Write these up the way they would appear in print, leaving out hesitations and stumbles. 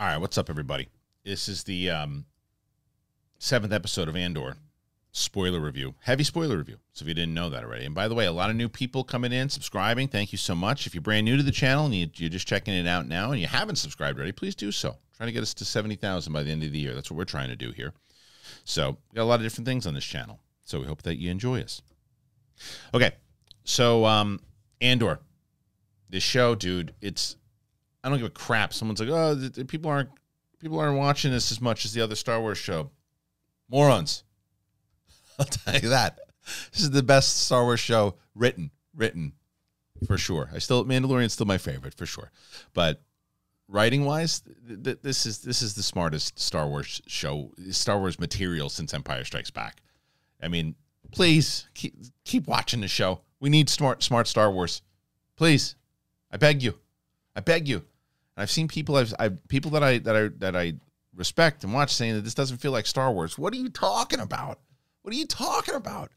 All right, what's up, everybody? This is the seventh episode of Andor. Spoiler review. Heavy spoiler review, so if you didn't know that already. And by the way, a lot of new people coming in, subscribing. Thank you so much. If you're brand new to the channel and you're just checking it out now and you haven't subscribed already, please do so. I'm trying to get us to 70,000 by the end of the year. That's what we're trying to do here. So we got a lot of different things on this channel, so we hope that you enjoy us. Okay, so Andor. This show, dude, it's... I don't give a crap. Someone's like, oh, people aren't watching this as much as the other Star Wars show. Morons. I'll tell you that. This is the best Star Wars show written for sure. I still, Mandalorian's still my favorite for sure. But writing wise, this is the smartest Star Wars show, Star Wars material since Empire Strikes Back. I mean, please keep watching the show. We need smart Star Wars. Please. I beg you. I beg you. And I've seen people people that I respect and watch saying that this doesn't feel like Star Wars. What are you talking about? What are you talking about?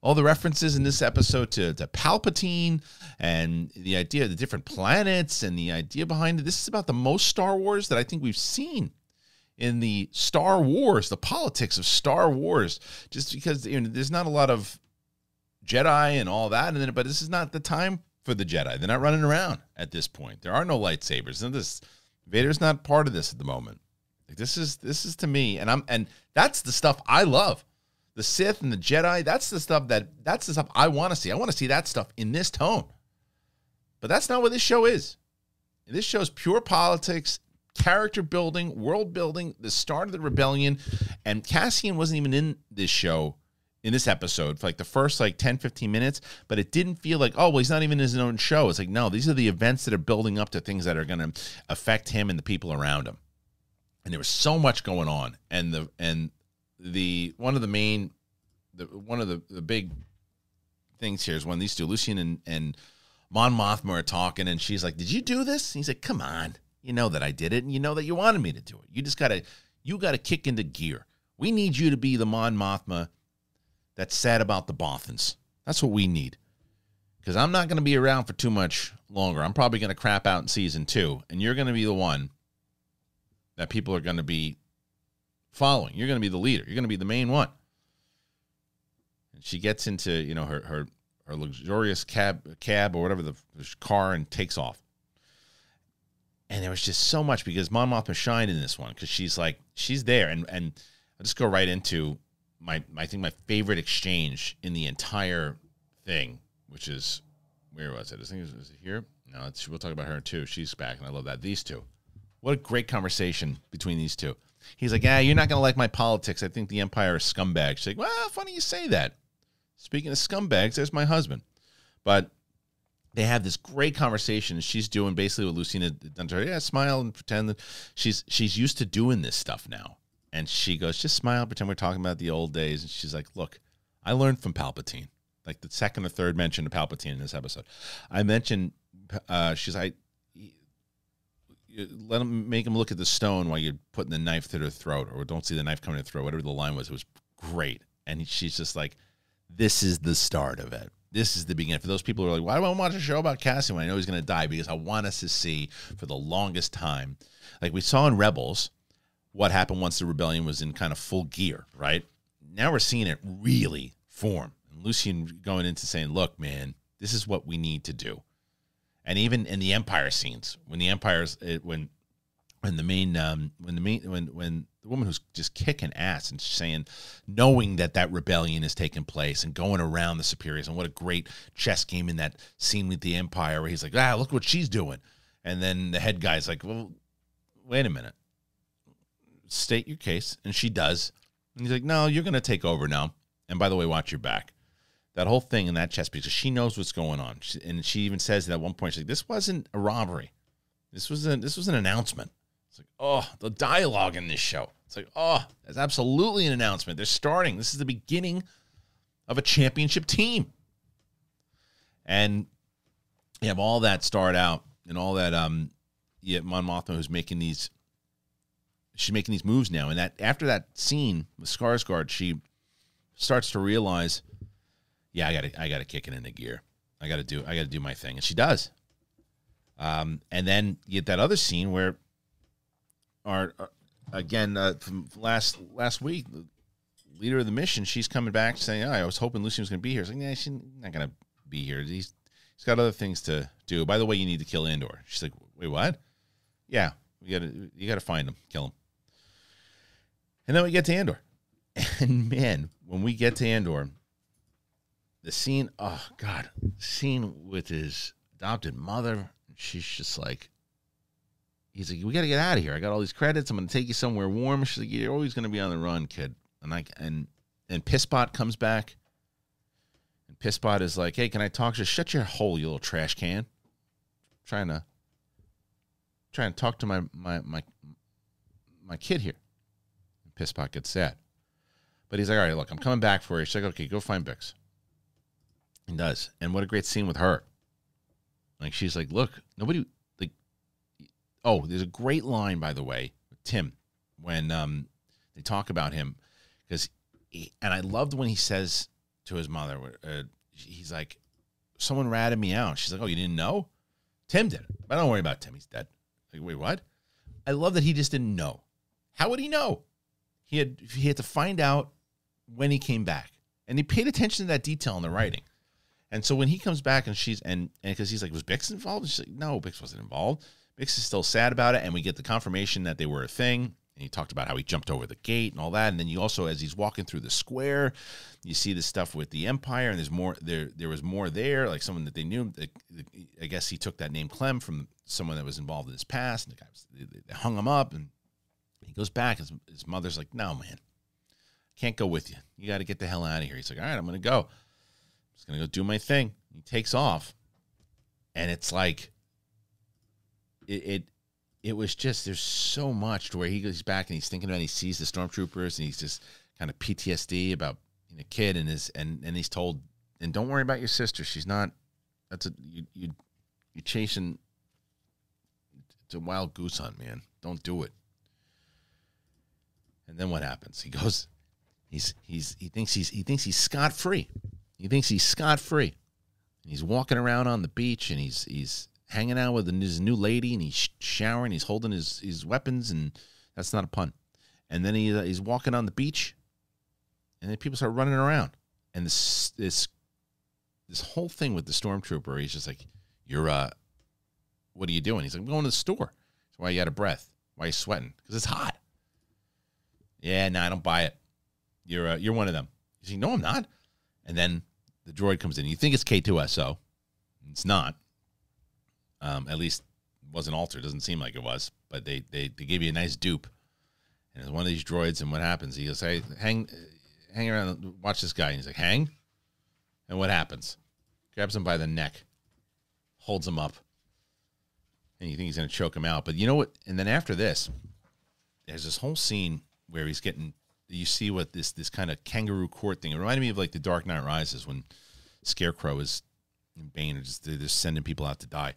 All the references in this episode to Palpatine and the idea of the different planets and the idea behind it. This is about the most Star Wars that I think we've seen in the Star Wars, the politics of Star Wars, just because, you know, there's not a lot of Jedi and all that, and then, but this is not the time for the Jedi. They're not running around at this point. There are no lightsabers. And this Vader's not part of this at the moment. Like, this is to me, and that's the stuff I love. The Sith and the Jedi, that's the stuff I want to see. I want to see that stuff in this tone. But that's not what this show is. And this show is pure politics, character building, world building, the start of the rebellion. And Cassian wasn't even in this show, in this episode, for like the first like 10, 15 minutes, but it didn't feel like, oh, well, he's not even in his own show. It's like, no, these are the events that are building up to things that are going to affect him and the people around him. And there was so much going on. And one of the big things here is when these two, Lucien and Mon Mothma, are talking, and she's like, did you do this? And he's like, come on, you know that I did it. And you know that you wanted me to do it. You just got to kick into gear. We need you to be the Mon Mothma that's sad about the Bothans. That's what we need. Because I'm not going to be around for too much longer. I'm probably going to crap out in season 2. And you're going to be the one that people are going to be following. You're going to be the leader. You're going to be the main one. And she gets into, you know, her luxurious cab or whatever, the car, and takes off. And there was just so much, because Mon Mothma shined in this one, because she's like, she's there. And I'll just go right into I think my favorite exchange in the entire thing, which is, where was it? I think it was here. No, we'll talk about her too. She's back, and I love that. These two. What a great conversation between these two. He's like, yeah, you're not going to like my politics. I think the Empire is scumbags. She's like, well, funny you say that. Speaking of scumbags, there's my husband. But they have this great conversation, and she's doing basically what Lucien had done to her. Yeah, smile and pretend that she's used to doing this stuff now. And she goes, just smile, pretend we're talking about the old days. And she's like, look, I learned from Palpatine. Like the second or third mention of Palpatine in this episode. I mentioned, she's like, let him, make him look at the stone while you're putting the knife through her throat, or don't see the knife coming to her throat, whatever the line was. It was great. And she's just like, this is the start of it. This is the beginning. For those people who are like, why do I watch a show about Cassian when I know he's going to die? Because I want us to see, for the longest time, like we saw in Rebels, what happened once the rebellion was in kind of full gear, right? Now we're seeing it really form. And Lucien going into saying, look, man, this is what we need to do. And even in the Empire scenes, when the Empire's, when the woman who's just kicking ass and saying, knowing that rebellion is taking place and going around the superiors, and what a great chess game in that scene with the Empire where he's like, ah, look what she's doing. And then the head guy's like, well, wait a minute. State your case. And she does. And he's like, no, you're going to take over now. And by the way, watch your back. That whole thing in that chess piece, because she knows what's going on. And she even says that at one point, she's like, this wasn't a robbery. This was an announcement. It's like, oh, the dialogue in this show. It's like, oh, that's absolutely an announcement. They're starting. This is the beginning of a championship team. And you have all that start out, and all that, you have Mon Mothma, who's making these, she's making these moves now. And that, after that scene with Skarsgård, she starts to realize, yeah, I gotta kick it into gear. I gotta do my thing. And she does. And then you get that other scene where are again from last week, the leader of the mission, she's coming back saying, oh, I was hoping Lucien was going to be here. It's like, nah, she's not going to be here. He's got other things to do. By the way, you need to kill Andor. She's like, wait, what? Yeah, you got to find him, kill him. And then we get to Andor. And man, when we get to Andor, the scene, oh God, the scene with his adopted mother, she's just like, he's like, we got to get out of here. I got all these credits. I'm going to take you somewhere warm. She's like, you're always going to be on the run, kid. And Pisspot comes back. And Pisspot is like, hey, can I talk to you? Shut your hole, you little trash can. I'm trying to talk to my kid here. And Pisspot gets sad. But he's like, all right, look, I'm coming back for you. She's like, okay, go find Bix. He does. And what a great scene with her. Like, she's like, look, nobody, like, oh, there's a great line, by the way, with Tim, when they talk about him. And I loved when he says to his mother, he's like, someone ratted me out. She's like, oh, you didn't know? Tim did it. But don't worry about Tim. He's dead. Like, wait, what? I love that he just didn't know. How would he know? He had to find out when he came back. And he paid attention to that detail in the writing. And so when he comes back and she's, and because he's like, was Bix involved? And she's like, no, Bix wasn't involved. Bix is still sad about it. And we get the confirmation that they were a thing. And he talked about how he jumped over the gate and all that. And then you also, as he's walking through the square, you see the stuff with the Empire. And there's more, there was more there, like someone that they knew. I guess he took that name Clem from someone that was involved in his past. And the guy they hung him up. And he goes back. His mother's like, no, man, can't go with you. You got to get the hell out of here. He's like, all right, I'm going to go. Just going to go do my thing. He takes off, and it's like it was just, there's so much to where he goes back and he's thinking about it, he sees the stormtroopers and he's just kind of PTSD about being a kid and he's told, and don't worry about your sister. She's not, that's a, you're chasing, it's a wild goose hunt, man. Don't do it. And then what happens? He goes, he thinks he's scot-free. He thinks he's scot-free. He's walking around on the beach, and he's hanging out with his new lady, and he's showering. He's holding his weapons, and that's not a pun. And then he's walking on the beach, and then people start running around. And this whole thing with the stormtrooper, he's just like, "You're what are you doing?" He's like, "I'm going to the store." That's why you out of breath. Why are you sweating? Because it's hot. Yeah, no, I don't buy it. You're one of them. He's like, "No, I'm not." And then the droid comes in. You think it's K-2SO. It's not. At least it wasn't altered. It doesn't seem like it was. But they gave you a nice dupe. And it's one of these droids. And what happens? He goes, hey, hang around and watch this guy. And he's like, hang? And what happens? Grabs him by the neck. Holds him up. And you think he's going to choke him out. But you know what? And then after this, there's this whole scene where he's getting... You see what this kind of kangaroo court thing. It reminded me of like the Dark Knight Rises when Scarecrow is and Bane are just, they're just sending people out to die.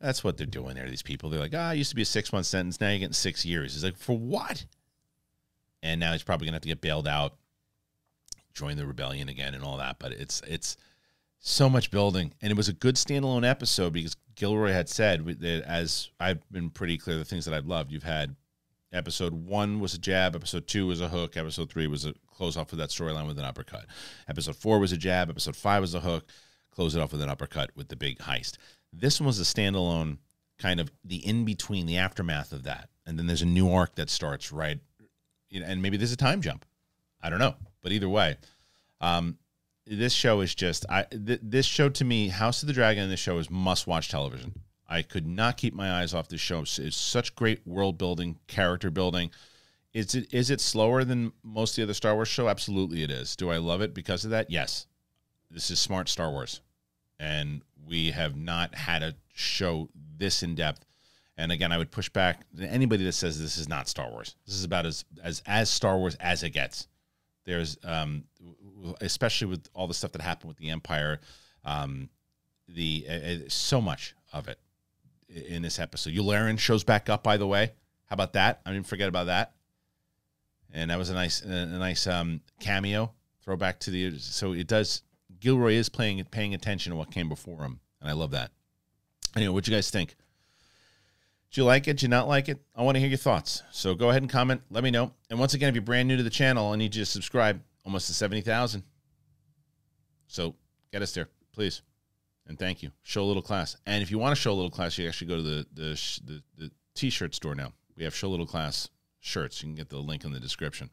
That's what they're doing there. These people, they're like, I used to be a 6-month sentence. Now you're getting 6 years. He's like, for what? And now he's probably gonna have to get bailed out, join the rebellion again, and all that. But it's so much building, and it was a good standalone episode because Gilroy had said, as I've been pretty clear, the things that I've loved, you've had. Episode 1 was a jab. Episode 2 was a hook. Episode 3 was a close off with that storyline with an uppercut. Episode 4 was a jab. Episode 5 was a hook. Close it off with an uppercut with the big heist. This one was a standalone, kind of the in between, the aftermath of that, and then there's a new arc that starts right. You know, and maybe there's a time jump. I don't know, but either way, this show is just this show to me. House of the Dragon and this show is must watch television. I could not keep my eyes off this show. It's such great world building, character building. Is it slower than most of the other Star Wars show? Absolutely it is. Do I love it because of that? Yes. This is smart Star Wars. And we have not had a show this in depth. And again, I would push back anybody that says this is not Star Wars. This is about as Star Wars as it gets. There's especially with all the stuff that happened with the Empire, so much of it. In this episode, Yularen shows back up. By the way, how about that? I didn't forget about that, and that was a nice cameo throwback to the. So it does. Gilroy is paying attention to what came before him, and I love that. Anyway, what do you guys think? Do you like it? Do you not like it? I want to hear your thoughts. So go ahead and comment. Let me know. And once again, if you're brand new to the channel, I need you to subscribe. Almost to 70,000. So get us there, please. And thank you. Show a little class. And if you want to show a little class, you actually go to the T-shirt store now. We have Show a Little Class shirts. You can get the link in the description.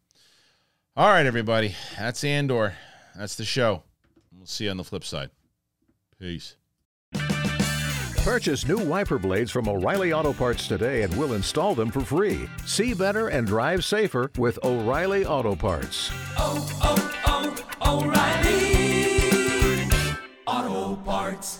All right, everybody. That's Andor. That's the show. We'll see you on the flip side. Peace. Purchase new wiper blades from O'Reilly Auto Parts today and we'll install them for free. See better and drive safer with O'Reilly Auto Parts. Oh, oh, oh, O'Reilly Auto Parts.